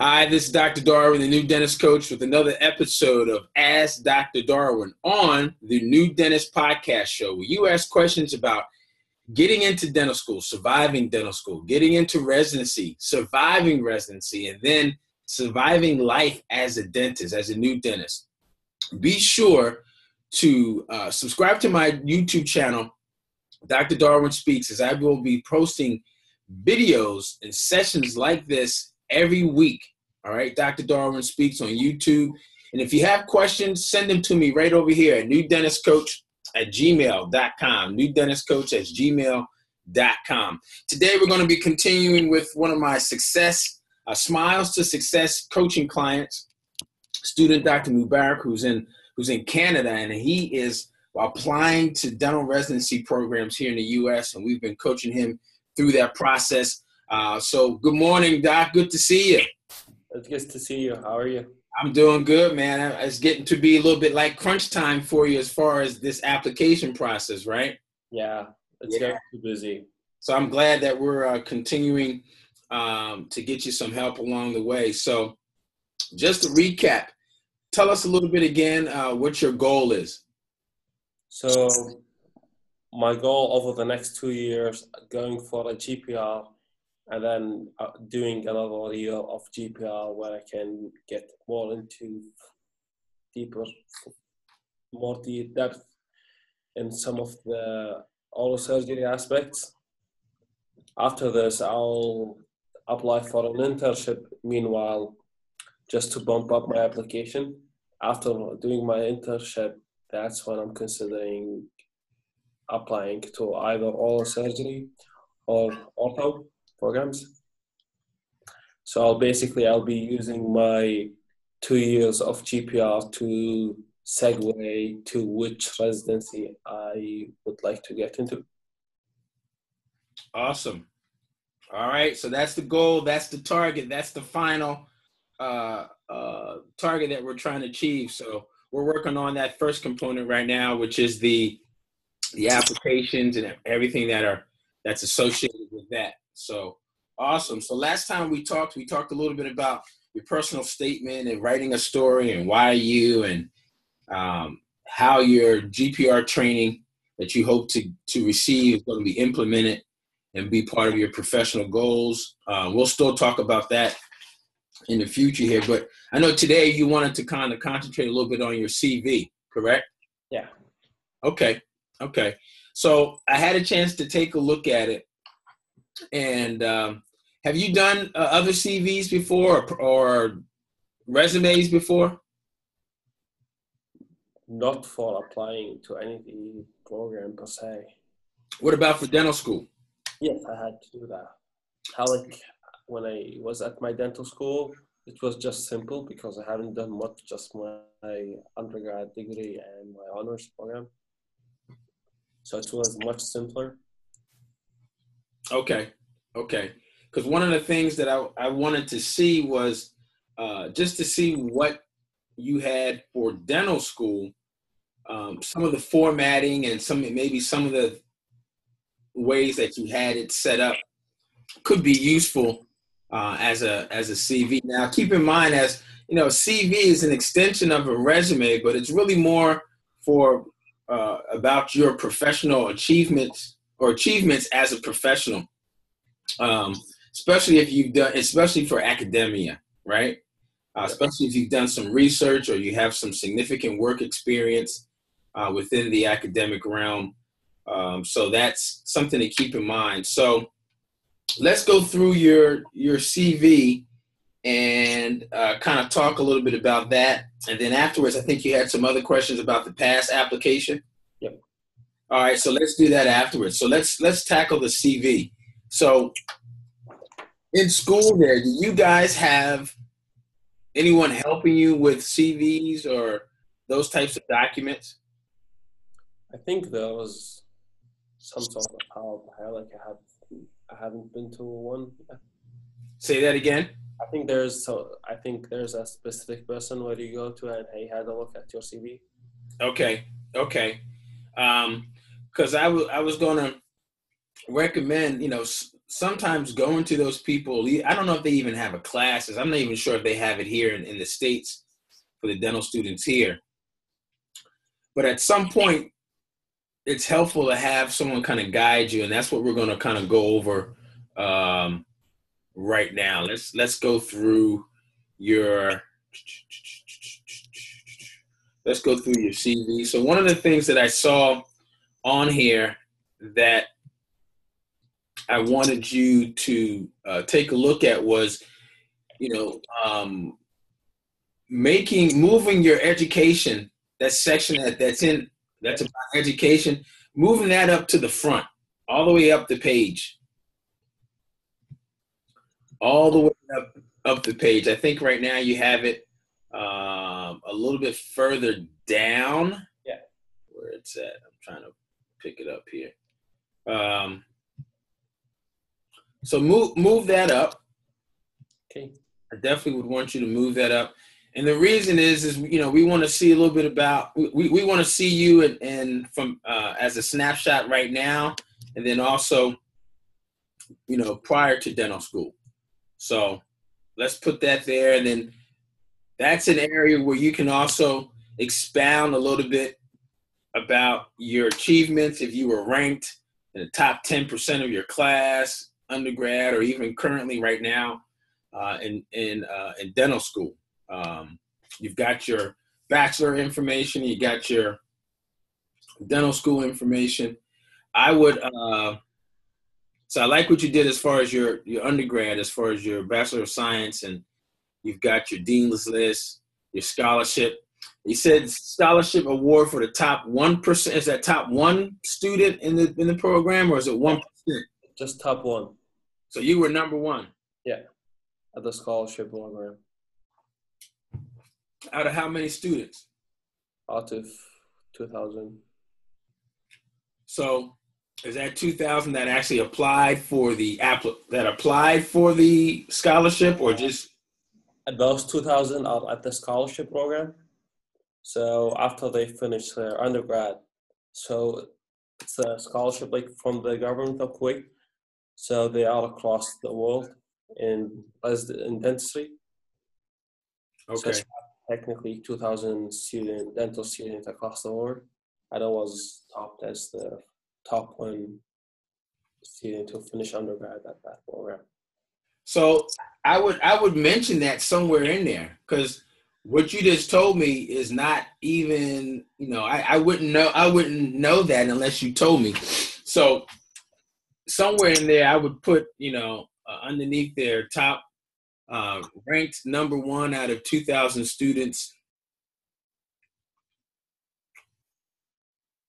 Hi, this is Dr. Darwin, the New Dentist Coach, with another episode of Ask Dr. Darwin on the New Dentist Podcast Show, where you ask questions about getting into dental school, surviving dental school, getting into residency, surviving residency, and then surviving life as a dentist, as a new dentist. Be sure to subscribe to my YouTube channel, Dr. Darwin Speaks, as I will be posting videos and sessions like this every week. All right, Dr. Darwin Speaks on YouTube. And if you have questions, send them to me right over here at newdentistcoach@gmail.com, newdentistcoach@gmail.com. Today, we're going to be continuing with one of my success, Smiles to Success coaching clients, student Dr. Mubarak, who's in Canada, and he is applying to dental residency programs here in the U.S., and we've been coaching him through that process. So good morning, Doc. Good to see you. It's good to see you. How are you? I'm doing good, man. It's getting to be a little bit like crunch time for you as far as this application process, right? Yeah, it's getting too busy. So I'm glad that we're continuing to get you some help along the way. So just to recap, tell us a little bit again what your goal is. So my goal over the next 2 years, going for a GPR, and then doing another year of GPR where I can get more into deeper, more depth in some of the oral surgery aspects. After this, I'll apply for an internship, meanwhile, just to bump up my application. After doing my internship, that's when I'm considering applying to either oral surgery or ortho programs. So I'll be using my 2 years of GPR to segue to which residency I would like to get into. Awesome. All right. So that's the goal. That's the target. That's the final target that we're trying to achieve. So we're working on that first component right now, which is the applications and everything that's associated with that. So awesome. So last time we talked a little bit about your personal statement and writing a story and why you and how your GPR training that you hope to receive is going to be implemented and be part of your professional goals. We'll still talk about that in the future here, but I know today you wanted to kind of concentrate a little bit on your CV, correct? Yeah. Okay. So I had a chance to take a look at it. And have you done other CVs before or resumes before? Not for applying to any program per se. What about for dental school? Yes, I had to do that. When I was at my dental school, it was just simple because I haven't done much, just my undergrad degree and my honors program. So it was much simpler. Okay. Because one of the things that I wanted to see was just to see what you had for dental school, some of the formatting and maybe some of the ways that you had it set up could be useful as a CV. Now, keep in mind, as you know, CV is an extension of a resume, but it's really more for about your professional achievements or achievements as a professional, especially for academia, right? Especially if you've done some research or you have some significant work experience within the academic realm. So that's something to keep in mind. So let's go through your CV and kind of talk a little bit about that. And then afterwards, I think you had some other questions about the PASS application. Yep. All right, so let's do that afterwards. So let's tackle the CV. So in school there, do you guys have anyone helping you with CVs or those types of documents? I think there was some sort of help. I haven't been to one yet. Say that again. I think there's a specific person where you go to and he had a look at your CV. Okay. Because I was going to recommend, sometimes going to those people, I don't know if they even have a class. I'm not even sure if they have it here in the States for the dental students here. But at some point, it's helpful to have someone kind of guide you, and that's what we're going to kind of go over right now. Let's go through your CV. So one of the things that I saw on here that I wanted you to take a look at was, you know, moving your education, that section that's about education, moving that up to the front, all the way up the page. All the way up the page. I think right now you have it a little bit further down. Yeah. Where it's at. I'm trying to pick it up here. So move that up. Okay. I definitely would want you to move that up. And the reason is you know, we want to see a little bit about, we want to see you and from as a snapshot right now, and then also, you know, prior to dental school. So let's put that there. And then that's an area where you can also expound a little bit about your achievements. If you were ranked in the top 10% of your class, undergrad, or even currently right now in dental school. You've got your bachelor information, you got your dental school information. I would, so I like what you did as far as your undergrad, as far as your Bachelor of Science, and you've got your Dean's List, your scholarship. You said scholarship award for the top 1%. Is that top one student in the program, or is it 1%? Just top one. So you were number one? Yeah, at the scholarship program. Out of how many students? Out of 2,000. So is that 2,000 that actually applied for the scholarship, or just? Those 2,000 are at the scholarship program. So after they finish their undergrad, so it's a scholarship like from the government of Kuwait. So they are across the world in dentistry. Okay. So technically 2,000 dental students across the world. I was topped as the top one student to finish undergrad at that program. So I would mention that somewhere in there, because what you just told me is not even, you know, I wouldn't know that unless you told me. So somewhere in there I would put, you know, underneath their top ranked number one out of 2,000 students.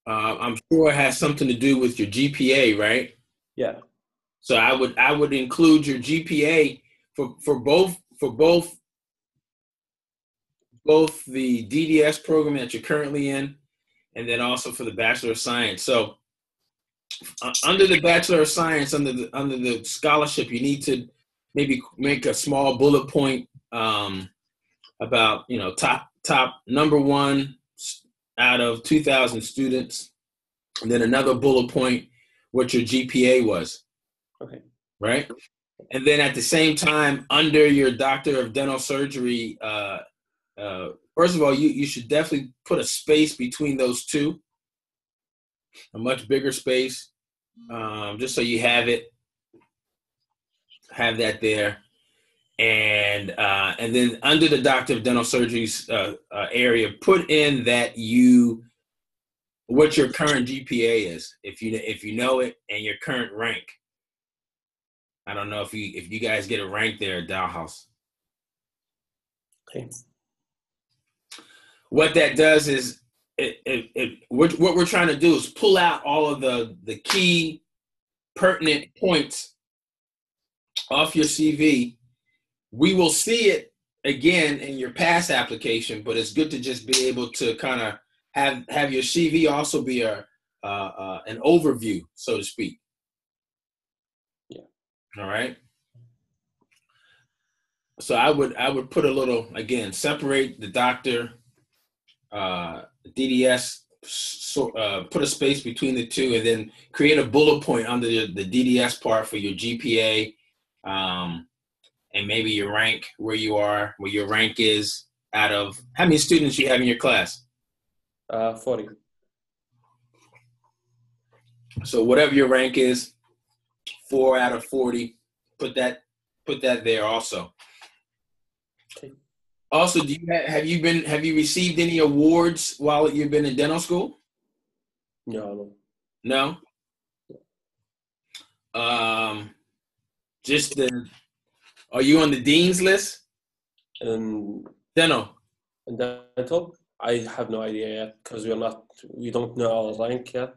I'm sure it has something to do with your GPA, right? Yeah. So I would include your GPA for both the DDS program that you're currently in, and then also for the Bachelor of Science. So under the Bachelor of Science, under the scholarship, you need to maybe make a small bullet point about, you know, top number one out of 2,000 students, and then another bullet point what your GPA was. Okay. Right? And then at the same time, under your Doctor of Dental Surgery, first of all, you should definitely put a space between those two, a much bigger space, just so you have it. Have that there, and then under the Doctor of Dental Surgery's area, put in that what your current GPA is, if you know it, and your current rank. I don't know if you guys get a rank there at Dalhousie. Okay. What that does is what we're trying to do is pull out all of the key pertinent points off your CV. We will see it again in your PASS application, but it's good to just be able to kind of have your CV also be an overview, so to speak. Yeah. All right. So I would put a little, again, separate the doctor, DDS put a space between the two, and then create a bullet point under the DDS part for your GPA, and maybe your rank, where you are, where your rank is out of how many students you have in your class? 40. So whatever your rank is, 4 out of 40, put that there also. Okay. Also, do you have you received any awards while you've been in dental school? No. No. Are you on the dean's list? Dental. Dental? I have no idea yet, because we don't know our rank yet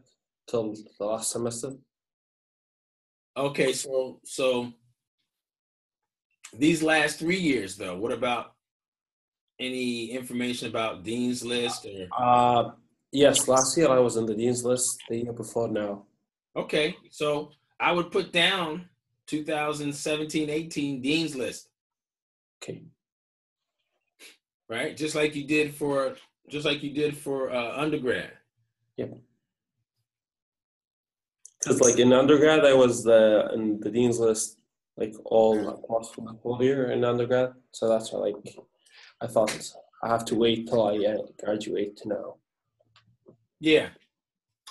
till the last semester. Okay, so these last 3 years though, what about any information about dean's list? Or? Yes, last year I was on the dean's list, the year before now. Okay, so I would put down 2017-18 dean's list. Okay. Right, just like you did for undergrad. Yeah. Because like in undergrad, I was in the dean's list like the whole year in undergrad. So that's why like I thought I have to wait till I graduate to know. Yeah,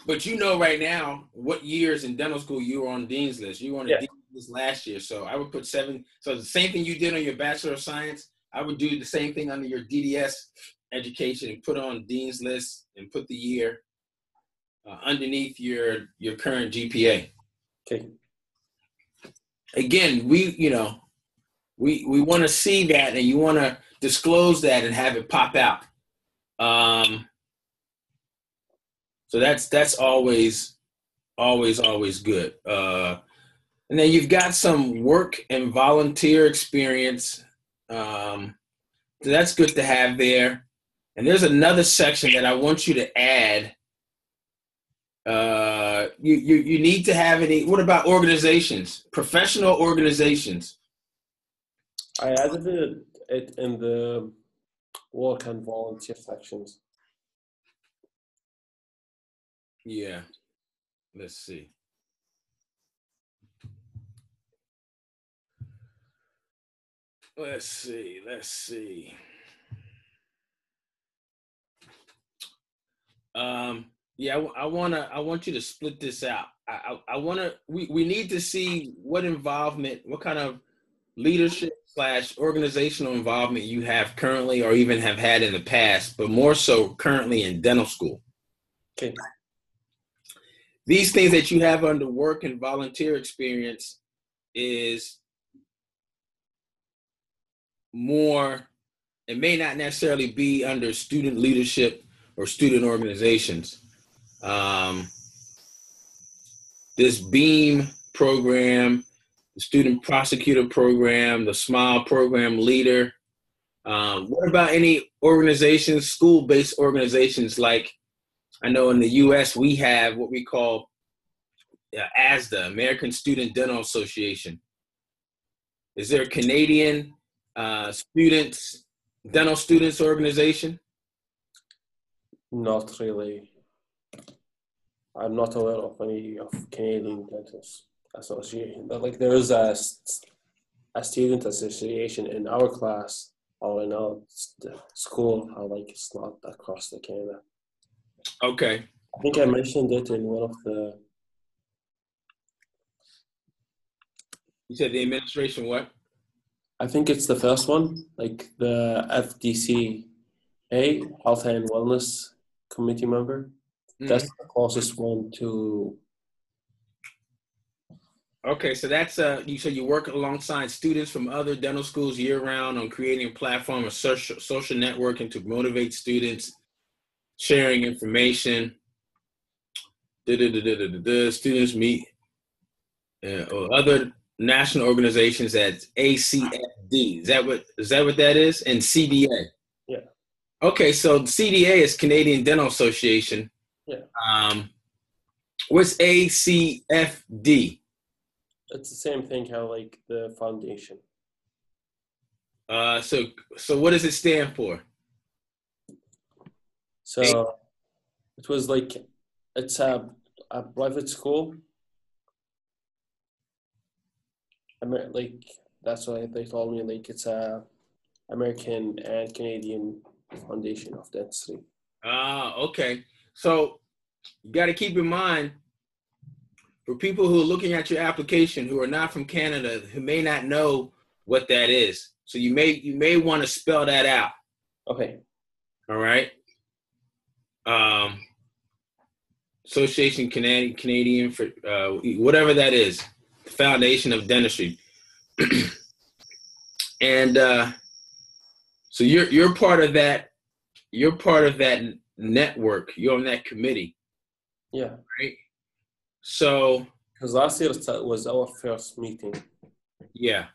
but you know right now what years in dental school you were on dean's list. You were on the dean's list last year, so I would put 7. So the same thing you did on your Bachelor of Science, I would do the same thing under your DDS education and put on dean's list and put the year underneath your current GPA. Okay. Again, we want to see that, and you want to disclose that and have it pop out. So that's always good. And then you've got some work and volunteer experience. So that's good to have there. And there's another section that I want you to add. You need to have any, what about organizations, professional organizations? I added it in the work and volunteer sections. Yeah, let's see. Let's see. Yeah, I want you to split this out. We need to see what involvement, what kind of leadership / organizational involvement you have currently or even have had in the past, but more so currently in dental school. Okay. These things that you have under work and volunteer experience is more, it may not necessarily be under student leadership or student organizations. This BEAM program, the student prosecutor program, the SMILE program leader. What about any organizations, school-based organizations? Like I know in the US we have what we call ASDA, American Student Dental Association. Is there a Canadian dental students organization? Not really. I'm not aware of any of Canadian Dentists Association, but like there is a student association in our class or in our school. I like it's not across the Canada. Okay. I think I mentioned it in one of the. You said the administration what? I think it's the first one, like the FDCA, Health and Wellness Committee member. That's the closest one to. Okay, so that's you work alongside students from other dental schools year-round on creating a platform of social networking to motivate students, sharing information. Students meet other national organizations at ACFD. Is that what that is? And CDA. Yeah. Okay, so CDA is Canadian Dental Association. Yeah. What's ACFD? It's the same thing, how like the foundation. So what does it stand for? So It was like, it's a private school. I mean, like, that's what they told me, like, it's a American and Canadian foundation of dentistry. Ah, okay. So you got to keep in mind, for people who are looking at your application who are not from Canada, who may not know what that is. So you may want to spell that out. Okay. All right. Association Canadian for whatever that is, the Foundation of Dentistry. And so you're part of that. You're part of that network. You're on that committee. Yeah. Right. So. Because last year was our first meeting. Yeah.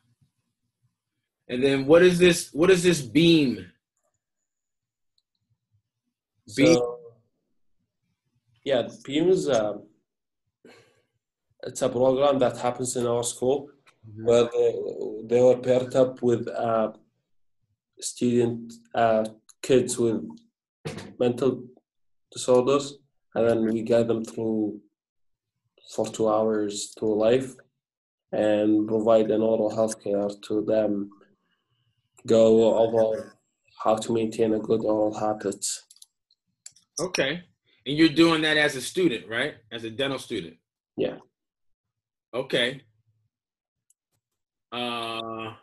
And then what is this? What is this BEAM? BEAM. So, yeah, BEAM is it's a program that happens in our school. Mm-hmm. Where they were paired up with student kids with mental disorders, and then we guide them through for 2 hours through life and provide an oral health care to them, go over how to maintain a good oral habits. Okay. And you're doing that as a student, right? As a dental student? Yeah. Okay. Okay.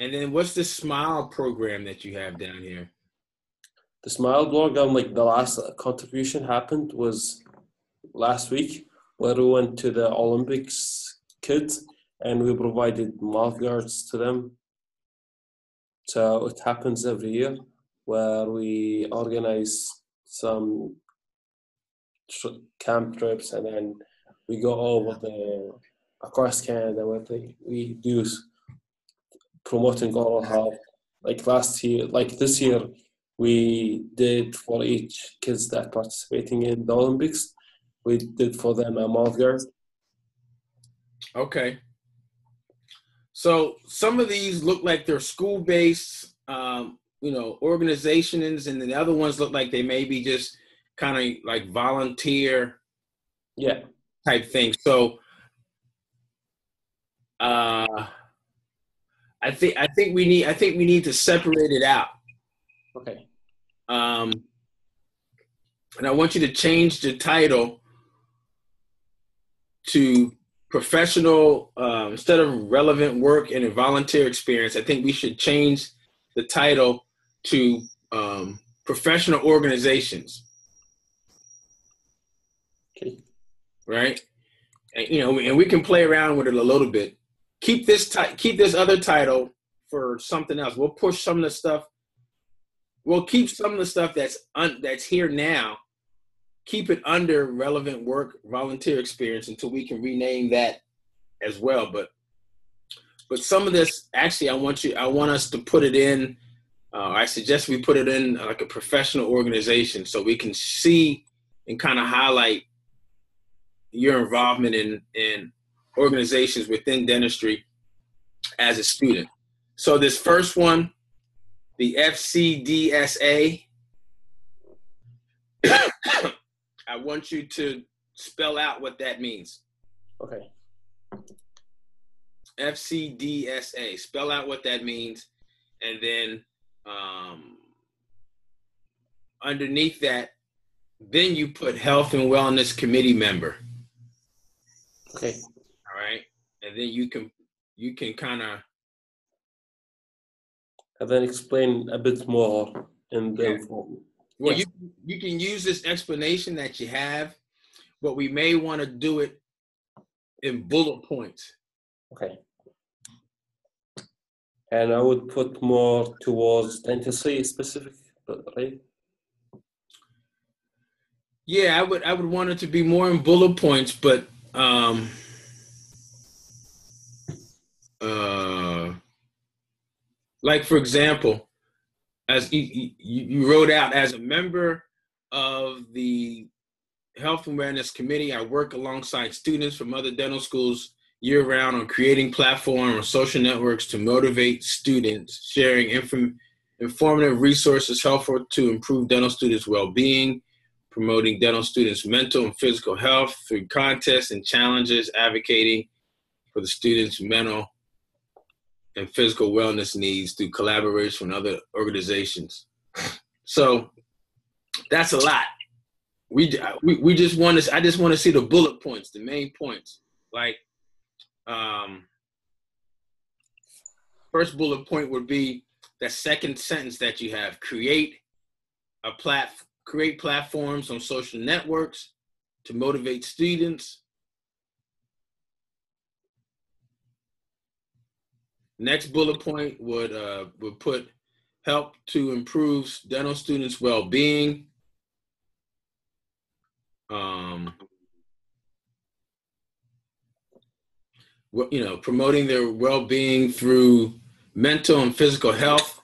And then what's the SMILE program that you have down here? The SMILE program, like the last contribution happened was last week, where we went to the Olympics kids and we provided mouthguards to them. So it happens every year where we organize some camp trips, and then we go over across Canada where we do promoting oral health. Like last year, like this year, we did for each kids that participating in the Olympics, we did for them a mouthguard. Okay. So some of these look like they're school-based, organizations, and then the other ones look like they may be just kind of like volunteer, yeah, type thing. So I think we need to separate it out. Okay. And I want you to change the title to professional, instead of relevant work and a volunteer experience. I think we should change the title to professional organizations. Okay. Right. And, and we can play around with it a little bit. Keep this other title for something else. We'll push some of the stuff. We'll keep some of the stuff that's here now. Keep it under relevant work, volunteer experience, until we can rename that as well. But some of this, actually, I want us to put it in. I suggest we put it in like a professional organization, so we can see and kind of highlight your involvement in organizations within dentistry as a student. So this first one, the FCDSA, I want you to spell out what that means. Okay. FCDSA, spell out what that means. And then underneath that, then you put Health and Wellness Committee member. Okay. All right. And then you can kind of. And then explain a bit more in the form. Well, you can use this explanation that you have, but we may want to do it in bullet points. Okay. And I would put more towards dentistry specific, right? Yeah, I would want it to be more in bullet points, but like for example, as you wrote out, as a member of the Health and Wellness Committee, I work alongside students from other dental schools year-round on creating platforms or social networks to motivate students, sharing informative resources helpful to improve dental students' well-being, promoting dental students' mental and physical health through contests and challenges, advocating for the students' mental and physical wellness needs through collaboration with other organizations. So that's a lot. We just want to, I just want to see the bullet points, the main points. Like, first bullet point would be that second sentence that you have: create platforms on social networks to motivate students. Next bullet point would put help to improve dental students' well-being. You know, promoting their well-being through mental and physical health.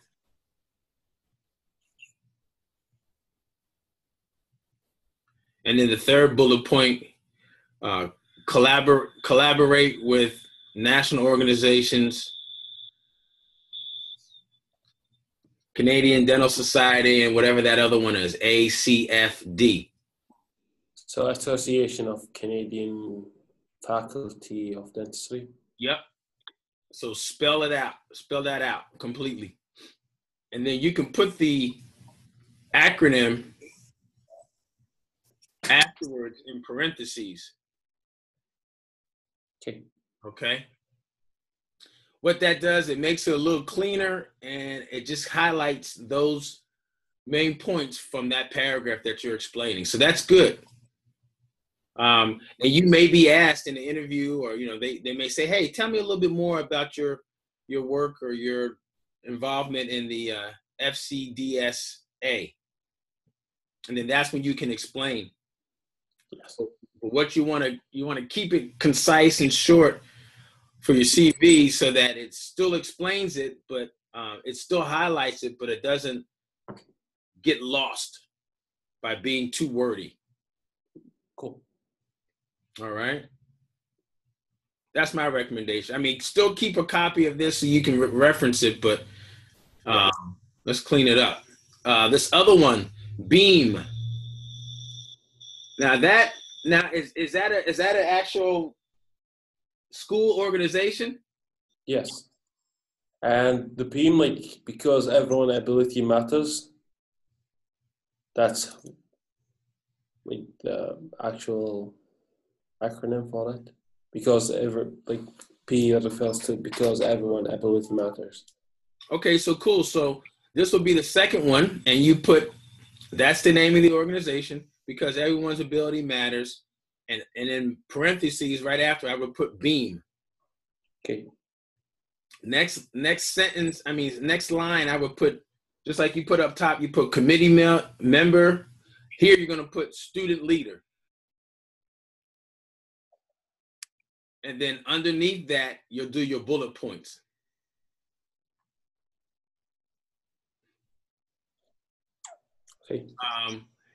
And then the third bullet point, collaborate with national organizations, Canadian Dental Society, and whatever that other one is, ACFD. So Association of Canadian Faculty of Dentistry. Yep. So spell it out. Spell that out completely. And then you can put the acronym afterwards in parentheses. Okay. Okay. What that does, it makes it a little cleaner, and it just highlights those main points from that paragraph that you're explaining. So that's good. And you may be asked in the interview, or you know, they may say, "Hey, tell me a little bit more about your work or your involvement in the FCDSA." And then that's when you can explain. So what you want to keep it concise and short for your CV, so that it still explains it, but it still highlights it, but it doesn't get lost by being too wordy. Cool. All right. That's my recommendation. I mean, still keep a copy of this so you can reference it, but let's clean it up. This other one, BEAM. Now that, is that an actual school organization? Yes. And the BEAM, like, because everyone ability matters, that's like the actual acronym for it, because P refers to because everyone ability matters. Okay, so cool. So this will be the second one, and you put that's the name of the organization, because everyone's ability matters, and in parentheses right after I would put BEAM. Okay. Next sentence, I mean next line, I would put, just like you put up top, you put committee member. Here you're going to put student leader. And then underneath that, you'll do your bullet points. Okay.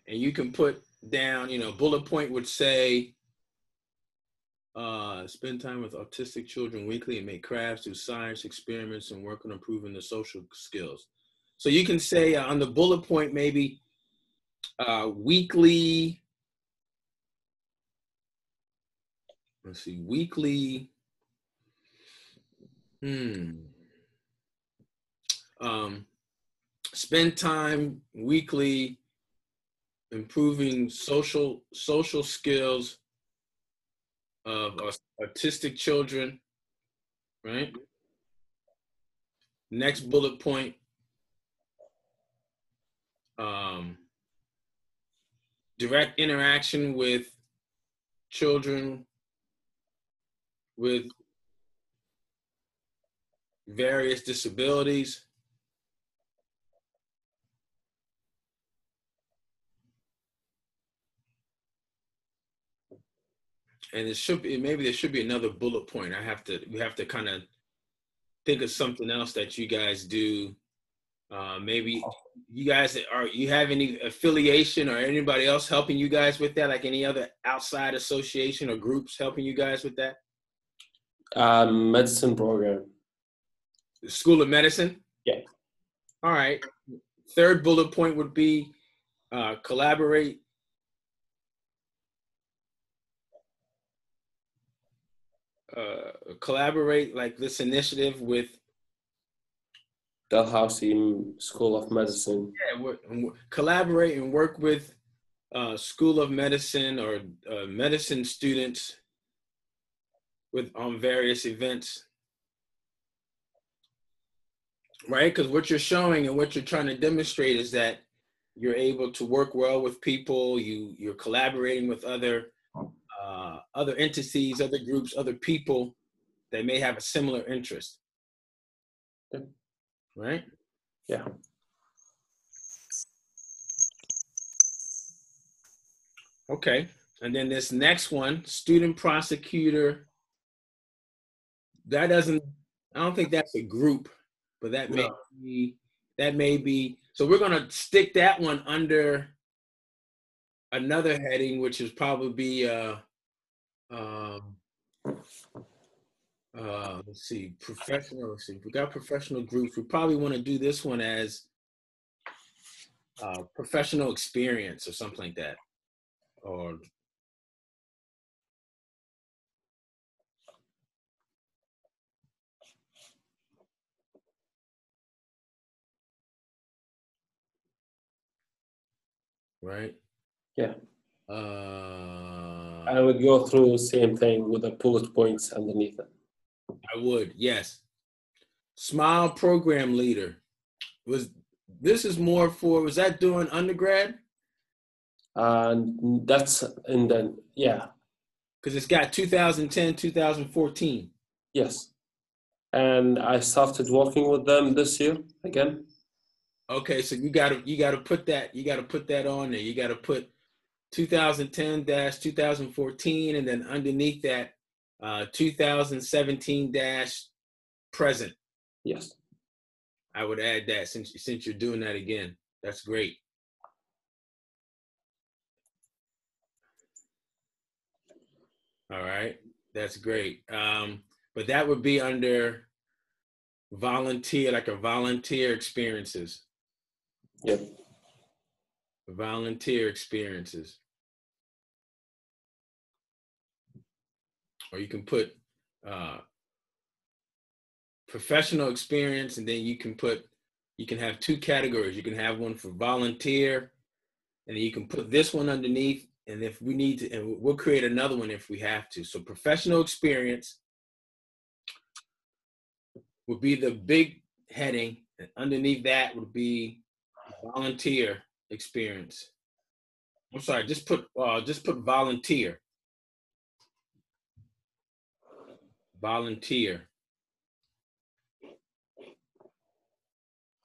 And you can put down, you know, bullet point would say, spend time with autistic children weekly and make crafts, do science experiments, and work on improving the social skills. So you can say on the bullet point, maybe, weekly, let's see, weekly, spend time weekly improving social skills of autistic children, right? Next bullet point, direct interaction with children with various disabilities. And it should be, maybe there should be another bullet point. We have to kind of think of something else that you guys do. Maybe you guys you have any affiliation or anybody else helping you guys with that? Like any other outside association or groups helping you guys with that? Medicine program. The School of Medicine? Yeah. All right. Third bullet point would be collaborate. Collaborate like this initiative with Dalhousie School of Medicine. Yeah, collaborate and work with School of Medicine or medicine students with on various events, right? Because what you're showing and what you're trying to demonstrate is that you're able to work well with people. You're collaborating with other entities, other groups, other people that may have a similar interest. Okay. Right? Yeah. Okay. And then this next one, student prosecutor. That doesn't, I don't think that's a group, but that may be, so we're going to stick that one under another heading, which is probably let's see, professional. Let's see, we got professional groups. We probably want to do this one as professional experience or something like that, or right. Yeah. I would go through the same thing with the bullet points underneath it. I would, yes. SMILE program leader. This is more for, was that doing undergrad? That's, and then, yeah. Because it's got 2010, 2014. Yes. And I started working with them this year again. Okay, so you gotta put that, on there. You gotta put 2010-2014, and then underneath that, 2017-present. Yes. I would add that since you're doing that again. That's great. All right, that's great. But that would be under volunteer, like a volunteer experiences. Yep. Volunteer experiences, or you can put professional experience, and then you can have two categories. You can have one for volunteer, and then you can put this one underneath, and if we need to, and we'll create another one if we have to. So professional experience would be the big heading, and underneath that would be volunteer experience. I'm sorry, just put volunteer. Volunteer.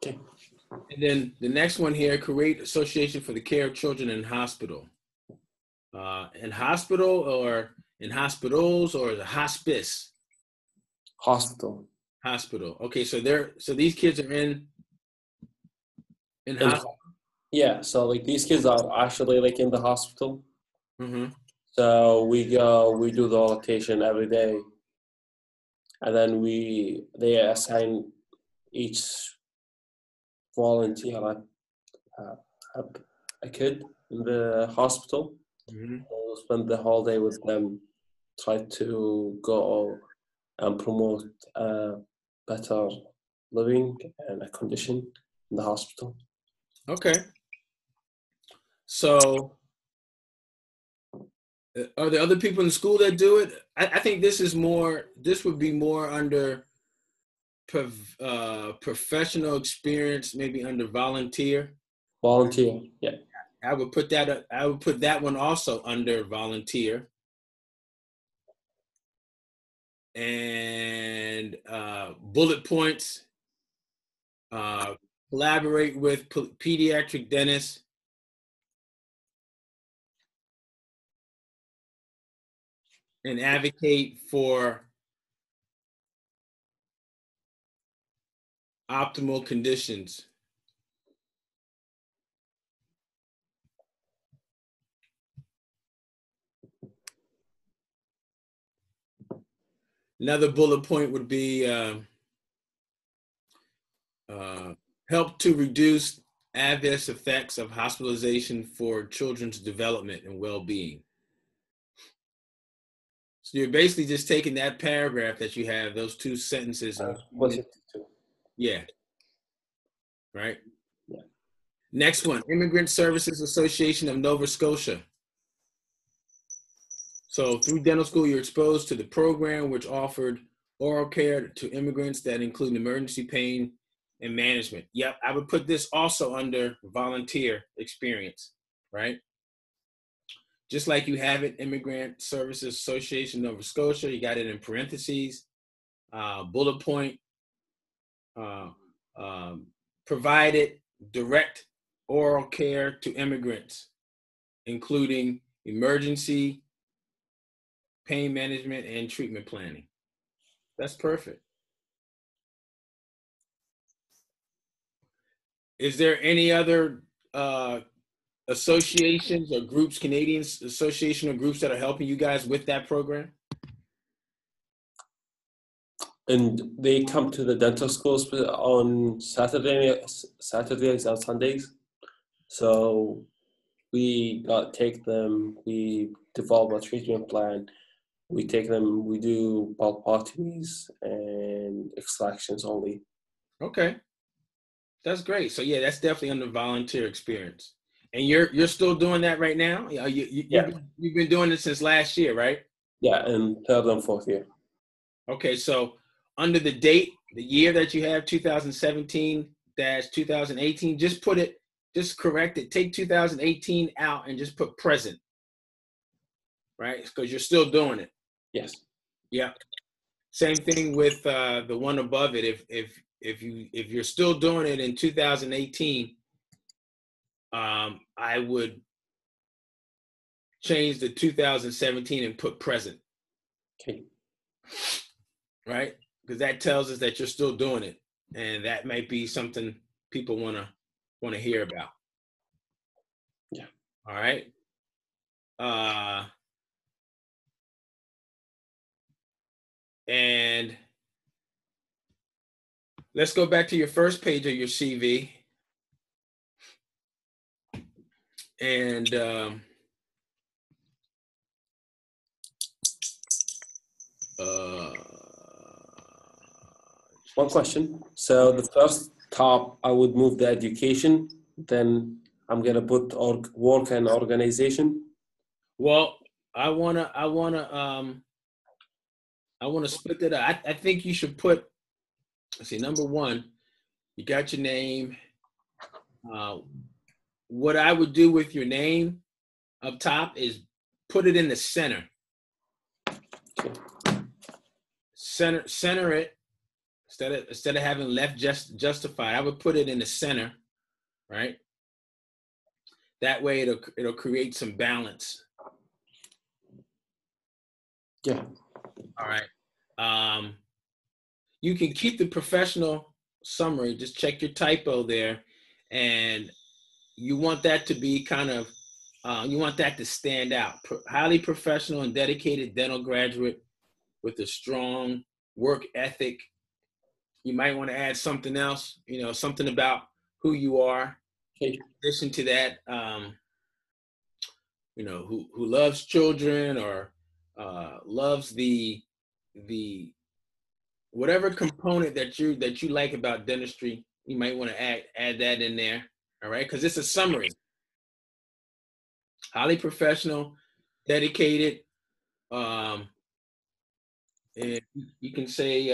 Okay. And then the next one here, create association for the care of children in hospital. In hospitals or the hospice? Hospital. Hospital. Okay, so these kids are in hospital. Yeah, so like these kids are actually like in the hospital. Mm-hmm. So we do the rotation every day, and then they assign each volunteer a kid in the hospital. Mm-hmm. We'll spend the whole day with them, try to go and promote a better living and a condition in the hospital. Okay. So are there other people in school that do it? I think this would be more under professional experience, maybe under volunteer. Volunteer, yeah. I would put that one also under volunteer. And bullet points, collaborate with pediatric dentists. And advocate for optimal conditions. Another bullet point would be help to reduce adverse effects of hospitalization for children's development and well-being. So you're basically just taking that paragraph that you have, those two sentences. Yeah. Right? Yeah. Next one, Immigrant Services Association of Nova Scotia. So through dental school, you're exposed to the program which offered oral care to immigrants that include emergency pain and management. Yep, I would put this also under volunteer experience, right? Just like you have it, Immigrant Services Association Nova Scotia, you got it in parentheses, bullet point, provided direct oral care to immigrants, including emergency, pain management, and treatment planning. That's perfect. Is there any other associations or groups, Canadian association or groups that are helping you guys with that program? And they come to the dental schools on Saturdays and Sundays. So we take them, we develop a treatment plan. We take them, we do pulpotomies and extractions only. Okay. That's great. So yeah, that's definitely under volunteer experience. And you're still doing that right now? Yeah. You've been doing it since last year, right? Yeah, and third and fourth year. Okay, so under the date, the year that you have, 2017-2018, just put it, just correct it. Take 2018 out and just put present, right? Because you're still doing it. Yes. Yeah. Same thing with the one above it. If you're still doing it in 2018, I would change the 2017 and put present. Okay. Right? Because that tells us that you're still doing it, and that might be something people wanna hear about. Yeah. All right. And let's go back to your first page of your CV. And one question. So the first top, I would move the education. Then I'm gonna put work and organization. Well, I wanna split that up. I think you should put. Let's see, number one, you got your name. What I would do with your name up top is put it in the center. Center it instead of having left justified. I would put it in the center, right? That way it'll create some balance. Yeah. All right. You can keep the professional summary, just check your typo there. And you want that to be kind of, you want that to stand out. Highly professional and dedicated dental graduate with a strong work ethic. You might want to add something else, you know, something about who you are. In addition to that, you know, who loves children or loves the whatever component that you like about dentistry, you might want to add that in there, all right? Because it's a summary. Highly professional, dedicated. And you can say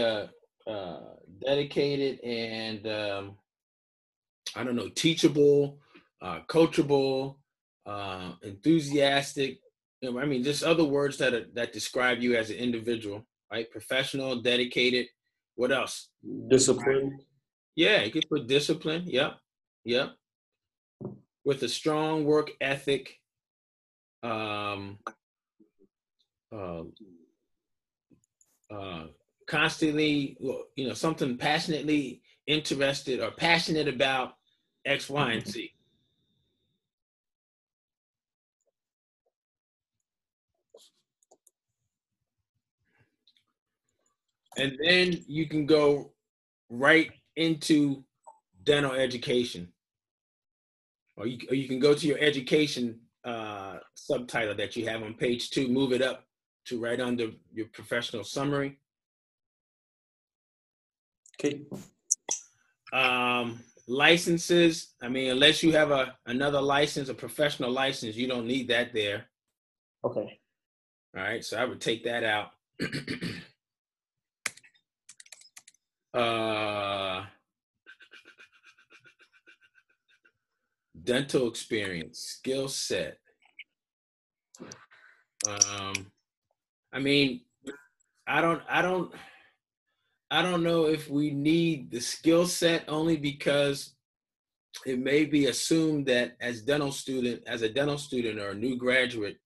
dedicated and, I don't know, teachable, coachable, enthusiastic. I mean, just other words that describe you as an individual. Right, professional, dedicated. What else? Discipline. Yeah, you can put discipline. Yep. With a strong work ethic. Constantly, you know, something passionately interested or passionate about X, Y, and Z. And then you can go right into dental education, or you can go to your education subtitle that you have on page 2, move it up to right under your professional summary. Okay. Licenses, I mean, unless you have another license, a professional license, you don't need that there. Okay. All right, so I would take that out. Dental experience, skill set. I mean, I don't know if we need the skill set, only because it may be assumed that as a dental student or a new graduate,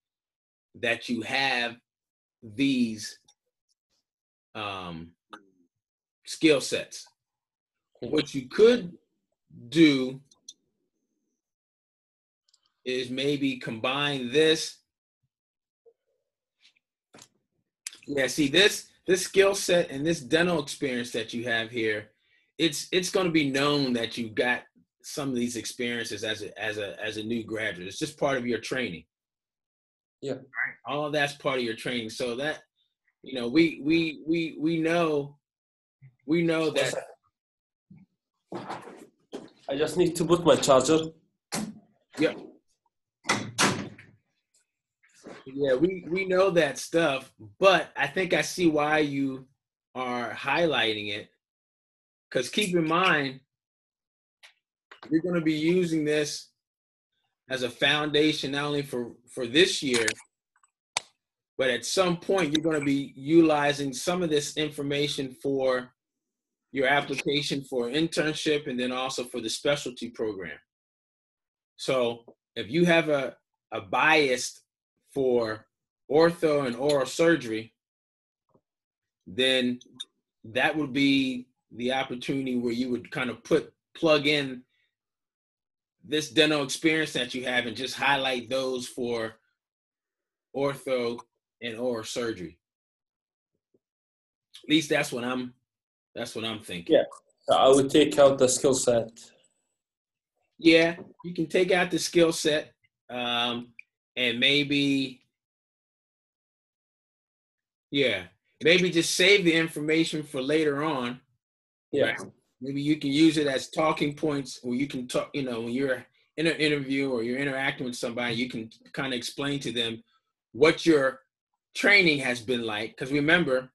that you have these skill sets. What you could do is maybe combine this. Yeah, see this skill set and this dental experience that you have here, it's going to be known that you got some of these experiences as a new graduate. It's just part of your training. Yeah. All of that's part of your training. So that, you know, we know that. I just need to put my charger. Yeah. Yeah, we know that stuff, but I think I see why you are highlighting it. Because keep in mind, you're going to be using this as a foundation, not only for this year, but at some point you're going to be utilizing some of this information for your application for internship, and then also for the specialty program. So if you have a bias for ortho and oral surgery, then that would be the opportunity where you would kind of plug in this dental experience that you have and just highlight those for ortho and oral surgery. At least that's what I'm thinking. Yeah, I would take out the skill set. Yeah, you can take out the skill set. And maybe just save the information for later on. Yeah. Right? Maybe you can use it as talking points, where you can talk, you know, when you're in an interview or you're interacting with somebody, you can kind of explain to them what your training has been like. Because remember,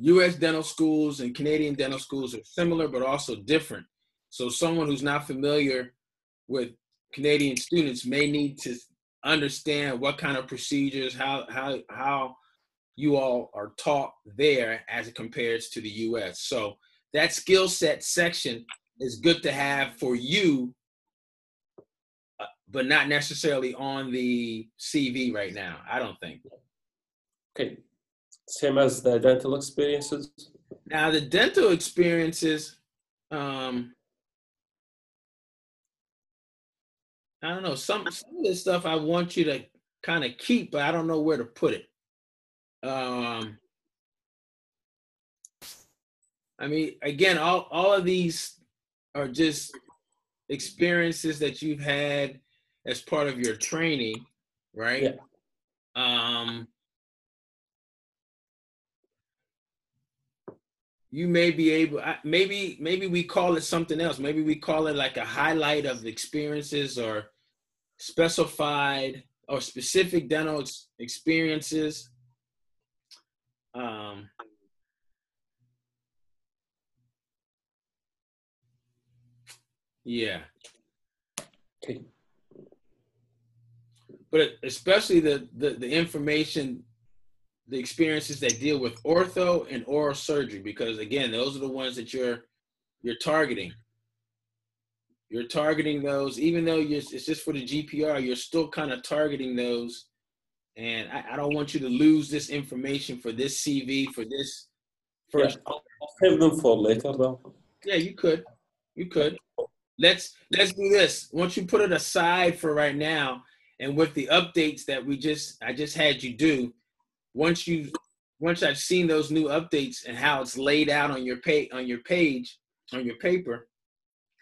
U.S. dental schools and Canadian dental schools are similar, but also different. So someone who's not familiar with Canadian students may need to understand what kind of procedures, how you all are taught there as it compares to the US. So that skill set section is good to have for you, but not necessarily on the CV right now, I don't think. Okay, same as the dental experiences. Now the dental experiences, I don't know, some of this stuff I want you to kind of keep, but I don't know where to put it. I mean, again, all of these are just experiences that you've had as part of your training, right? Yeah. You may be able, maybe we call it something else. Maybe we call it like a highlight of experiences, or specified or specific dental experiences. Yeah. But especially the information, the experiences that deal with ortho and oral surgery, because again, those are the ones that you're targeting. You're targeting those, even though it's just for the GPR, you're still kind of targeting those. And I don't want you to lose this information for this CV, for this first. Yeah, I'll save them for later though. Yeah, you could. Let's do this. Once you put it aside for right now, and with the updates that I just had you do, once I've seen those new updates and how it's laid out on your paper,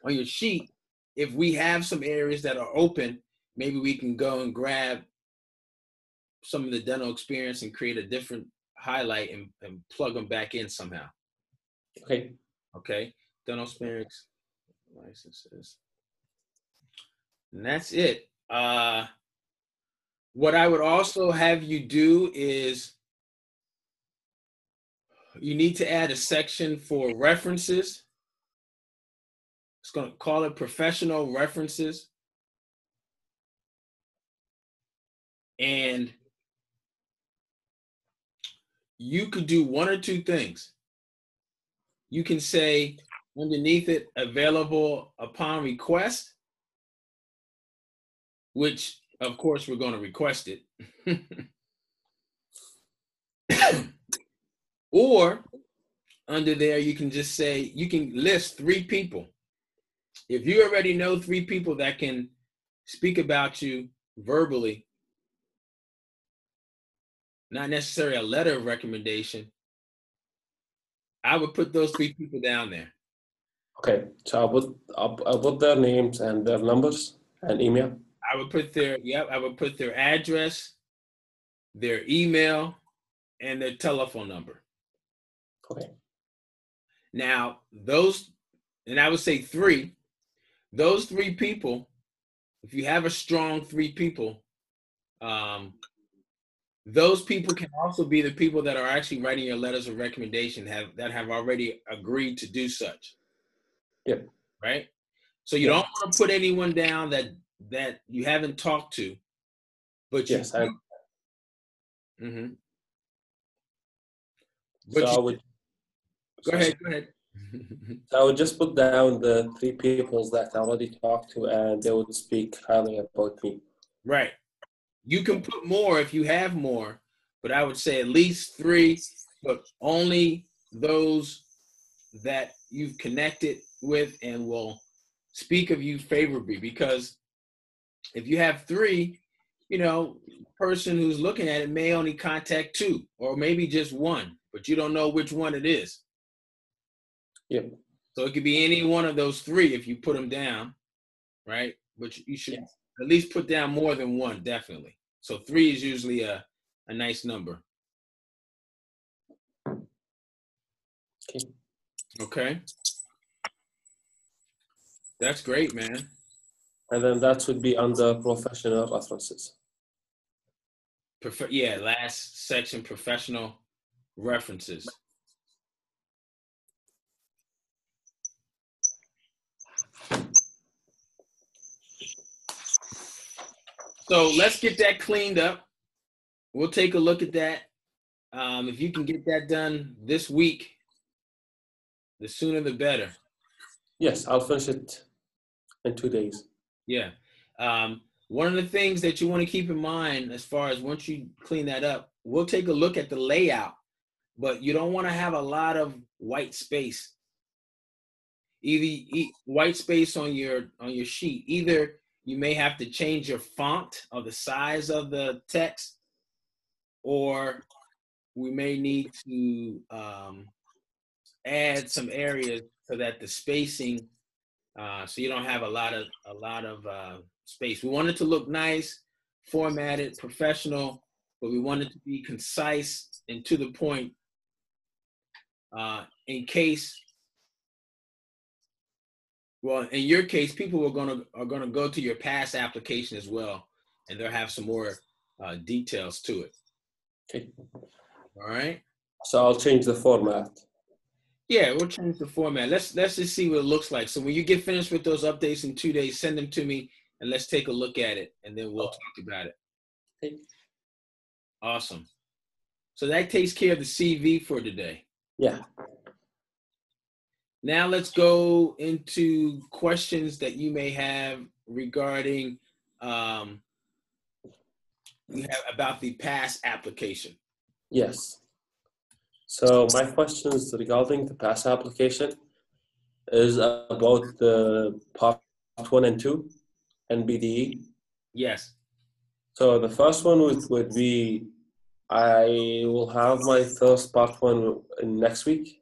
on your sheet, if we have some areas that are open, maybe we can go and grab some of the dental experience and create a different highlight and plug them back in somehow. Okay. Okay. Dental experience licenses. And that's it. What I would also have you do is you need to add a section for references. It's going to call it professional references. And you could do one or two things. You can say underneath it, available upon request, which of course we're going to request it. Or under there, you can just say, you can list three people. If you already know three people that can speak about you verbally, not necessarily a letter of recommendation, I would put those three people down there. Okay, so I'll put their names and their numbers and email. I would put their, yep, I would put their address, their email, and their telephone number. Okay. Now, those, and I would say three, those three people, if you have a strong three people, those people can also be the people that are actually writing your letters of recommendation, that have already agreed to do such. Yep. Right? So you don't want to put anyone down that you haven't talked to, but yes, you. Mm-hmm. But so you, go ahead. I would just put down the three people that I already talked to, and they would speak highly about me. Right. You can put more if you have more, but I would say at least three, but only those that you've connected with and will speak of you favorably. Because if you have three, you know, the person who's looking at it may only contact two or maybe just one, but you don't know which one it is. Yep. So it could be any one of those three if you put them down, right? But you should at least put down more than one, definitely. So three is usually a nice number. Okay. Okay. That's great, man. And then that would be under professional references. Last section, professional references. So let's get that cleaned up. We'll take a look at that. If you can get that done this week, the sooner the better. Yes, I'll finish it in 2 days. Yeah. One of the things that you want to keep in mind as far as once you clean that up, we'll take a look at the layout, but you don't want to have a lot of white space. Either white space on your sheet. Either you may have to change your font or the size of the text, or we may need to add some areas so that the spacing, so you don't have a lot of space. We want it to look nice, formatted, professional, but we want it to be concise and to the point in case. Well, in your case, people are gonna go to your PASS application as well, and they'll have some more details to it. Okay. All right. So I'll change the format. Yeah, we'll change the format. Let's just see what it looks like. So when you get finished with those updates in 2 days, send them to me, and let's take a look at it, and then we'll talk about it. Okay. Awesome. So that takes care of the CV for today. Yeah. Now let's go into questions that you may have regarding about the PASS application. Yes. So my questions regarding the PASS application is about the Part 1 and 2, NBDE. Yes. So the first one would be, I will have my first Part 1 next week.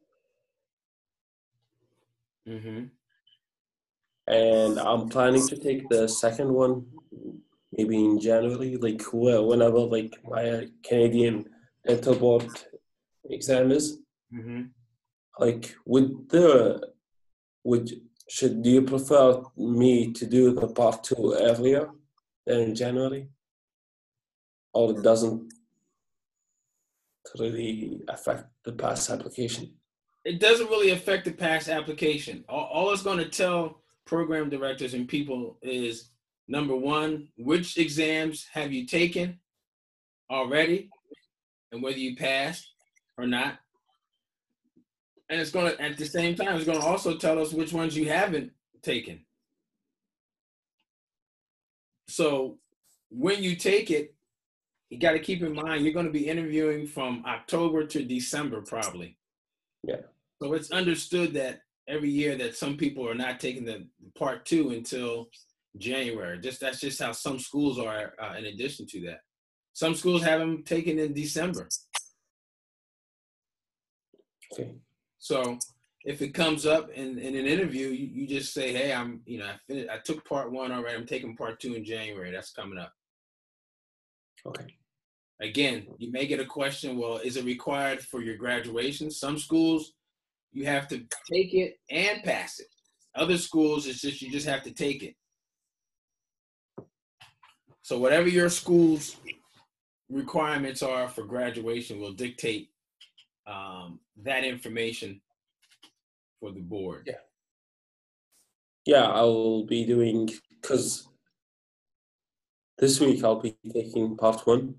Mm-hmm. and I'm planning to take the second one maybe in January, like whenever like my Canadian dental board exam is. Mm-hmm. Like do you prefer me to do the part two earlier than in January, or it doesn't really affect the PASS application? It doesn't really affect the PASS application. All it's going to tell program directors and people is, number one, which exams have you taken already and whether you passed or not. And it's going to, at the same time, it's going to also tell us which ones you haven't taken. So when you take it, you got to keep in mind, you're going to be interviewing from October to December, probably. Yeah. So it's understood that every year that some people are not taking the part two until January. That's just how some schools are, in addition to that. Some schools have them taken in December. Okay. So if it comes up in an interview, you just say, hey, I took part one already. I'm taking part two in January. That's coming up. Okay. Again, you may get a question, well, is it required for your graduation? Some schools, you have to take it and pass it. Other schools, it's just, you just have to take it. So whatever your school's requirements are for graduation will dictate that information for the board. Yeah. Yeah, I'll be doing, because this week I'll be taking part one.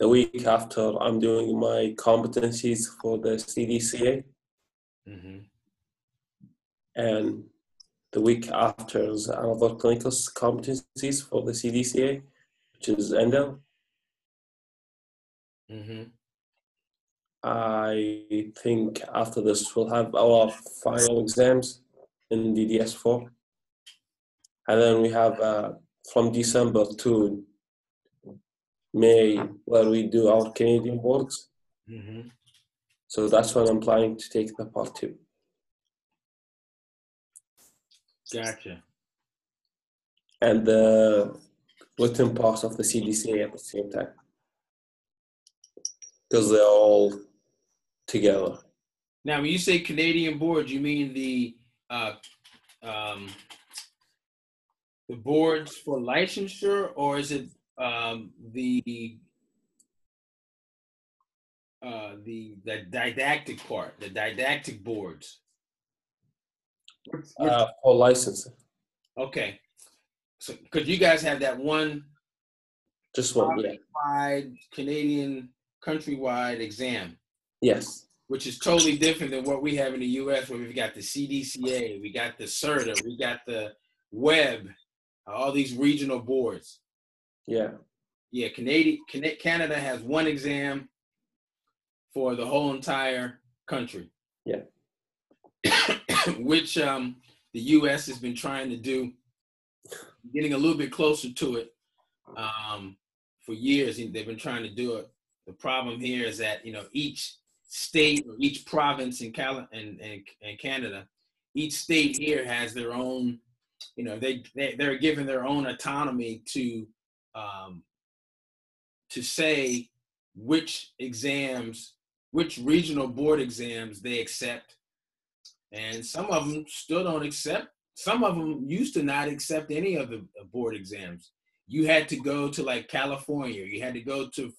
The week after, I'm doing my competencies for the CDCA. Mm-hmm. And the week after is another clinical competencies for the CDCA, which is endo. Mm-hmm. I think after this, we'll have our final exams in DDS4. And then we have from December to May, where we do our Canadian boards. Mm-hmm. So that's when I'm planning to take the part two. Gotcha. And the written parts of the CDCA at the same time, because they're all together. Now, when you say Canadian board, you mean the boards for licensure, or is it the didactic part, the didactic boards? For licensing. Okay. So, because you guys have that one, just one, yeah, Canadian countrywide exam. Yes. Which is totally different than what we have in the U.S., where we've got the CDCA, we got the CERTA, we got the Web, all these regional boards. Yeah. Yeah, Canada has one exam for the whole entire country. Yeah. Which the U.S. has been trying to do, getting a little bit closer to it for years. They've been trying to do it. The problem here is that, each state or each province in Canada, each state here has their own, they're given their own autonomy to say which regional board exams they accept. And some of them still don't accept. Some of them used to not accept any of the board exams. You had to go to like California, you had to go to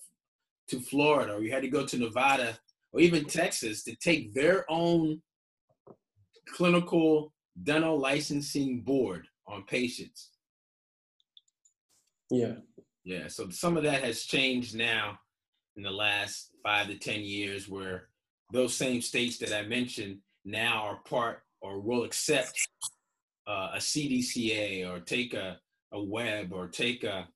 Florida, or you had to go to Nevada, or even Texas to take their own clinical dental licensing board on patients. Yeah. Yeah, so some of that has changed now in the last 5 to 10 years, where those same states that I mentioned now are part or will accept a CDCA, or take a Web, or take a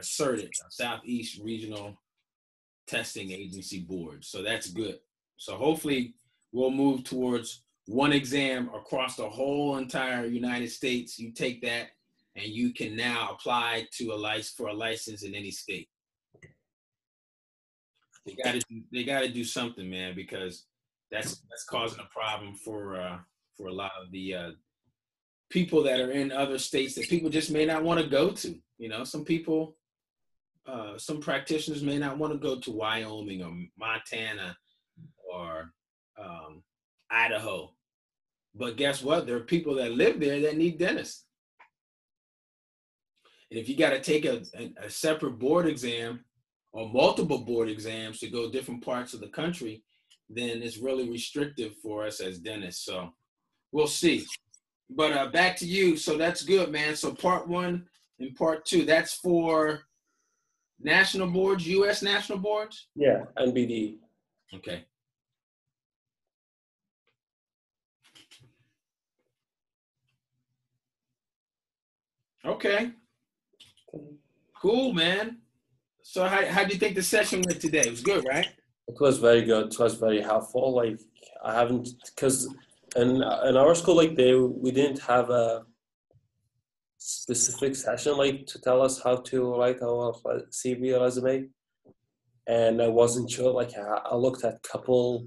CERTA, a Southeast Regional Testing Agency Board. So that's good. So hopefully we'll move towards one exam across the whole entire United States. You take that, and you can now apply for a license in any state. They got to do something, man, because that's causing a problem for a lot of the people that are in other states that people just may not want to go to. You know, some people, some practitioners may not want to go to Wyoming or Montana or Idaho. But guess what? There are people that live there that need dentists. And if you got to take a separate board exam or multiple board exams to go different parts of the country, then it's really restrictive for us as dentists. So we'll see. But back to you. So that's good, man. So part one and part two, that's for national boards, U.S. national boards? Yeah, NBDE. Okay. Okay. Cool, man. So how do you think the session went today? It was good, right? It was very good. It was very helpful. Like, I haven't, because in our school, like, we didn't have a specific session, like, to tell us how to write our CV or resume. And I wasn't sure. Like, I looked at a couple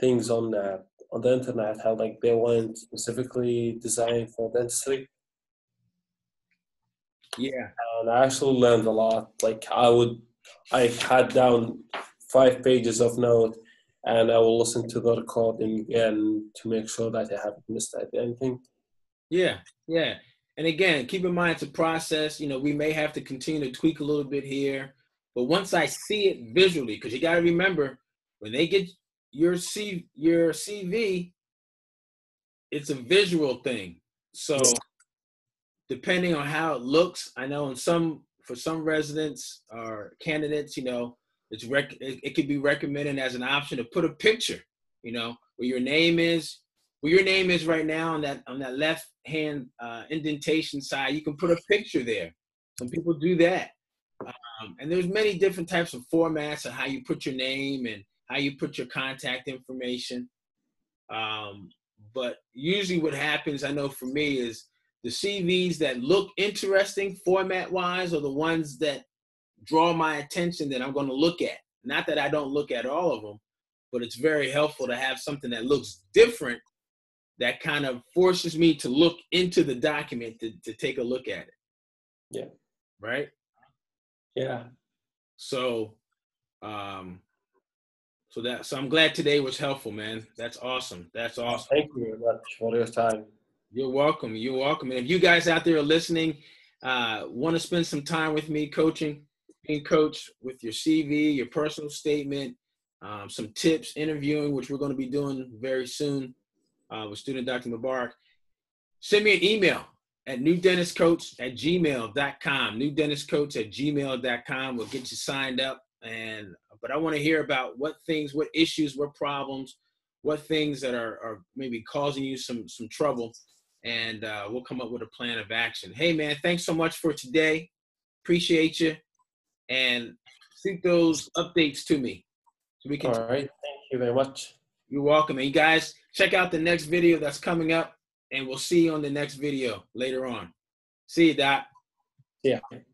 things on the internet, how, like, they weren't specifically designed for dentistry. Yeah. And I actually learned a lot. Like, I had down 5 pages of notes, and I will listen to the recording again to make sure that I haven't missed anything. Yeah, yeah. And again, keep in mind, it's a process. You know, we may have to continue to tweak a little bit here. But once I see it visually, because you got to remember, when they get your CV, it's a visual thing. So depending on how it looks, I know in some, for some residents or candidates, you know, it could be recommended as an option to put a picture, you know, where your name is right now on that left hand indentation side, you can put a picture there. Some people do that. And there's many different types of formats of how you put your name and how you put your contact information. But usually what happens, I know for me, is the CVs that look interesting format-wise are the ones that draw my attention that I'm going to look at. Not that I don't look at all of them, but it's very helpful to have something that looks different that kind of forces me to look into the document to take a look at it. Yeah. Right? Yeah. So, so I'm glad today was helpful, man. That's awesome. That's awesome. Thank you very much for your time. You're welcome. You're welcome. And if you guys out there are listening, want to spend some time with me coaching, being coached with your CV, your personal statement, some tips, interviewing, which we're going to be doing very soon with student Dr. Mubarak, send me an email at newdentistcoach@gmail.com, newdentistcoach@gmail.com. We'll get you signed up. But I want to hear about what things, what issues, what problems, what things that are maybe causing you some trouble. And we'll come up with a plan of action. Hey, man, thanks so much for today. Appreciate you. And shoot those updates to me. So we can. All right. Thank you very much. You're welcome. And you guys, check out the next video that's coming up. And we'll see you on the next video later on. See you, Doc. Yeah.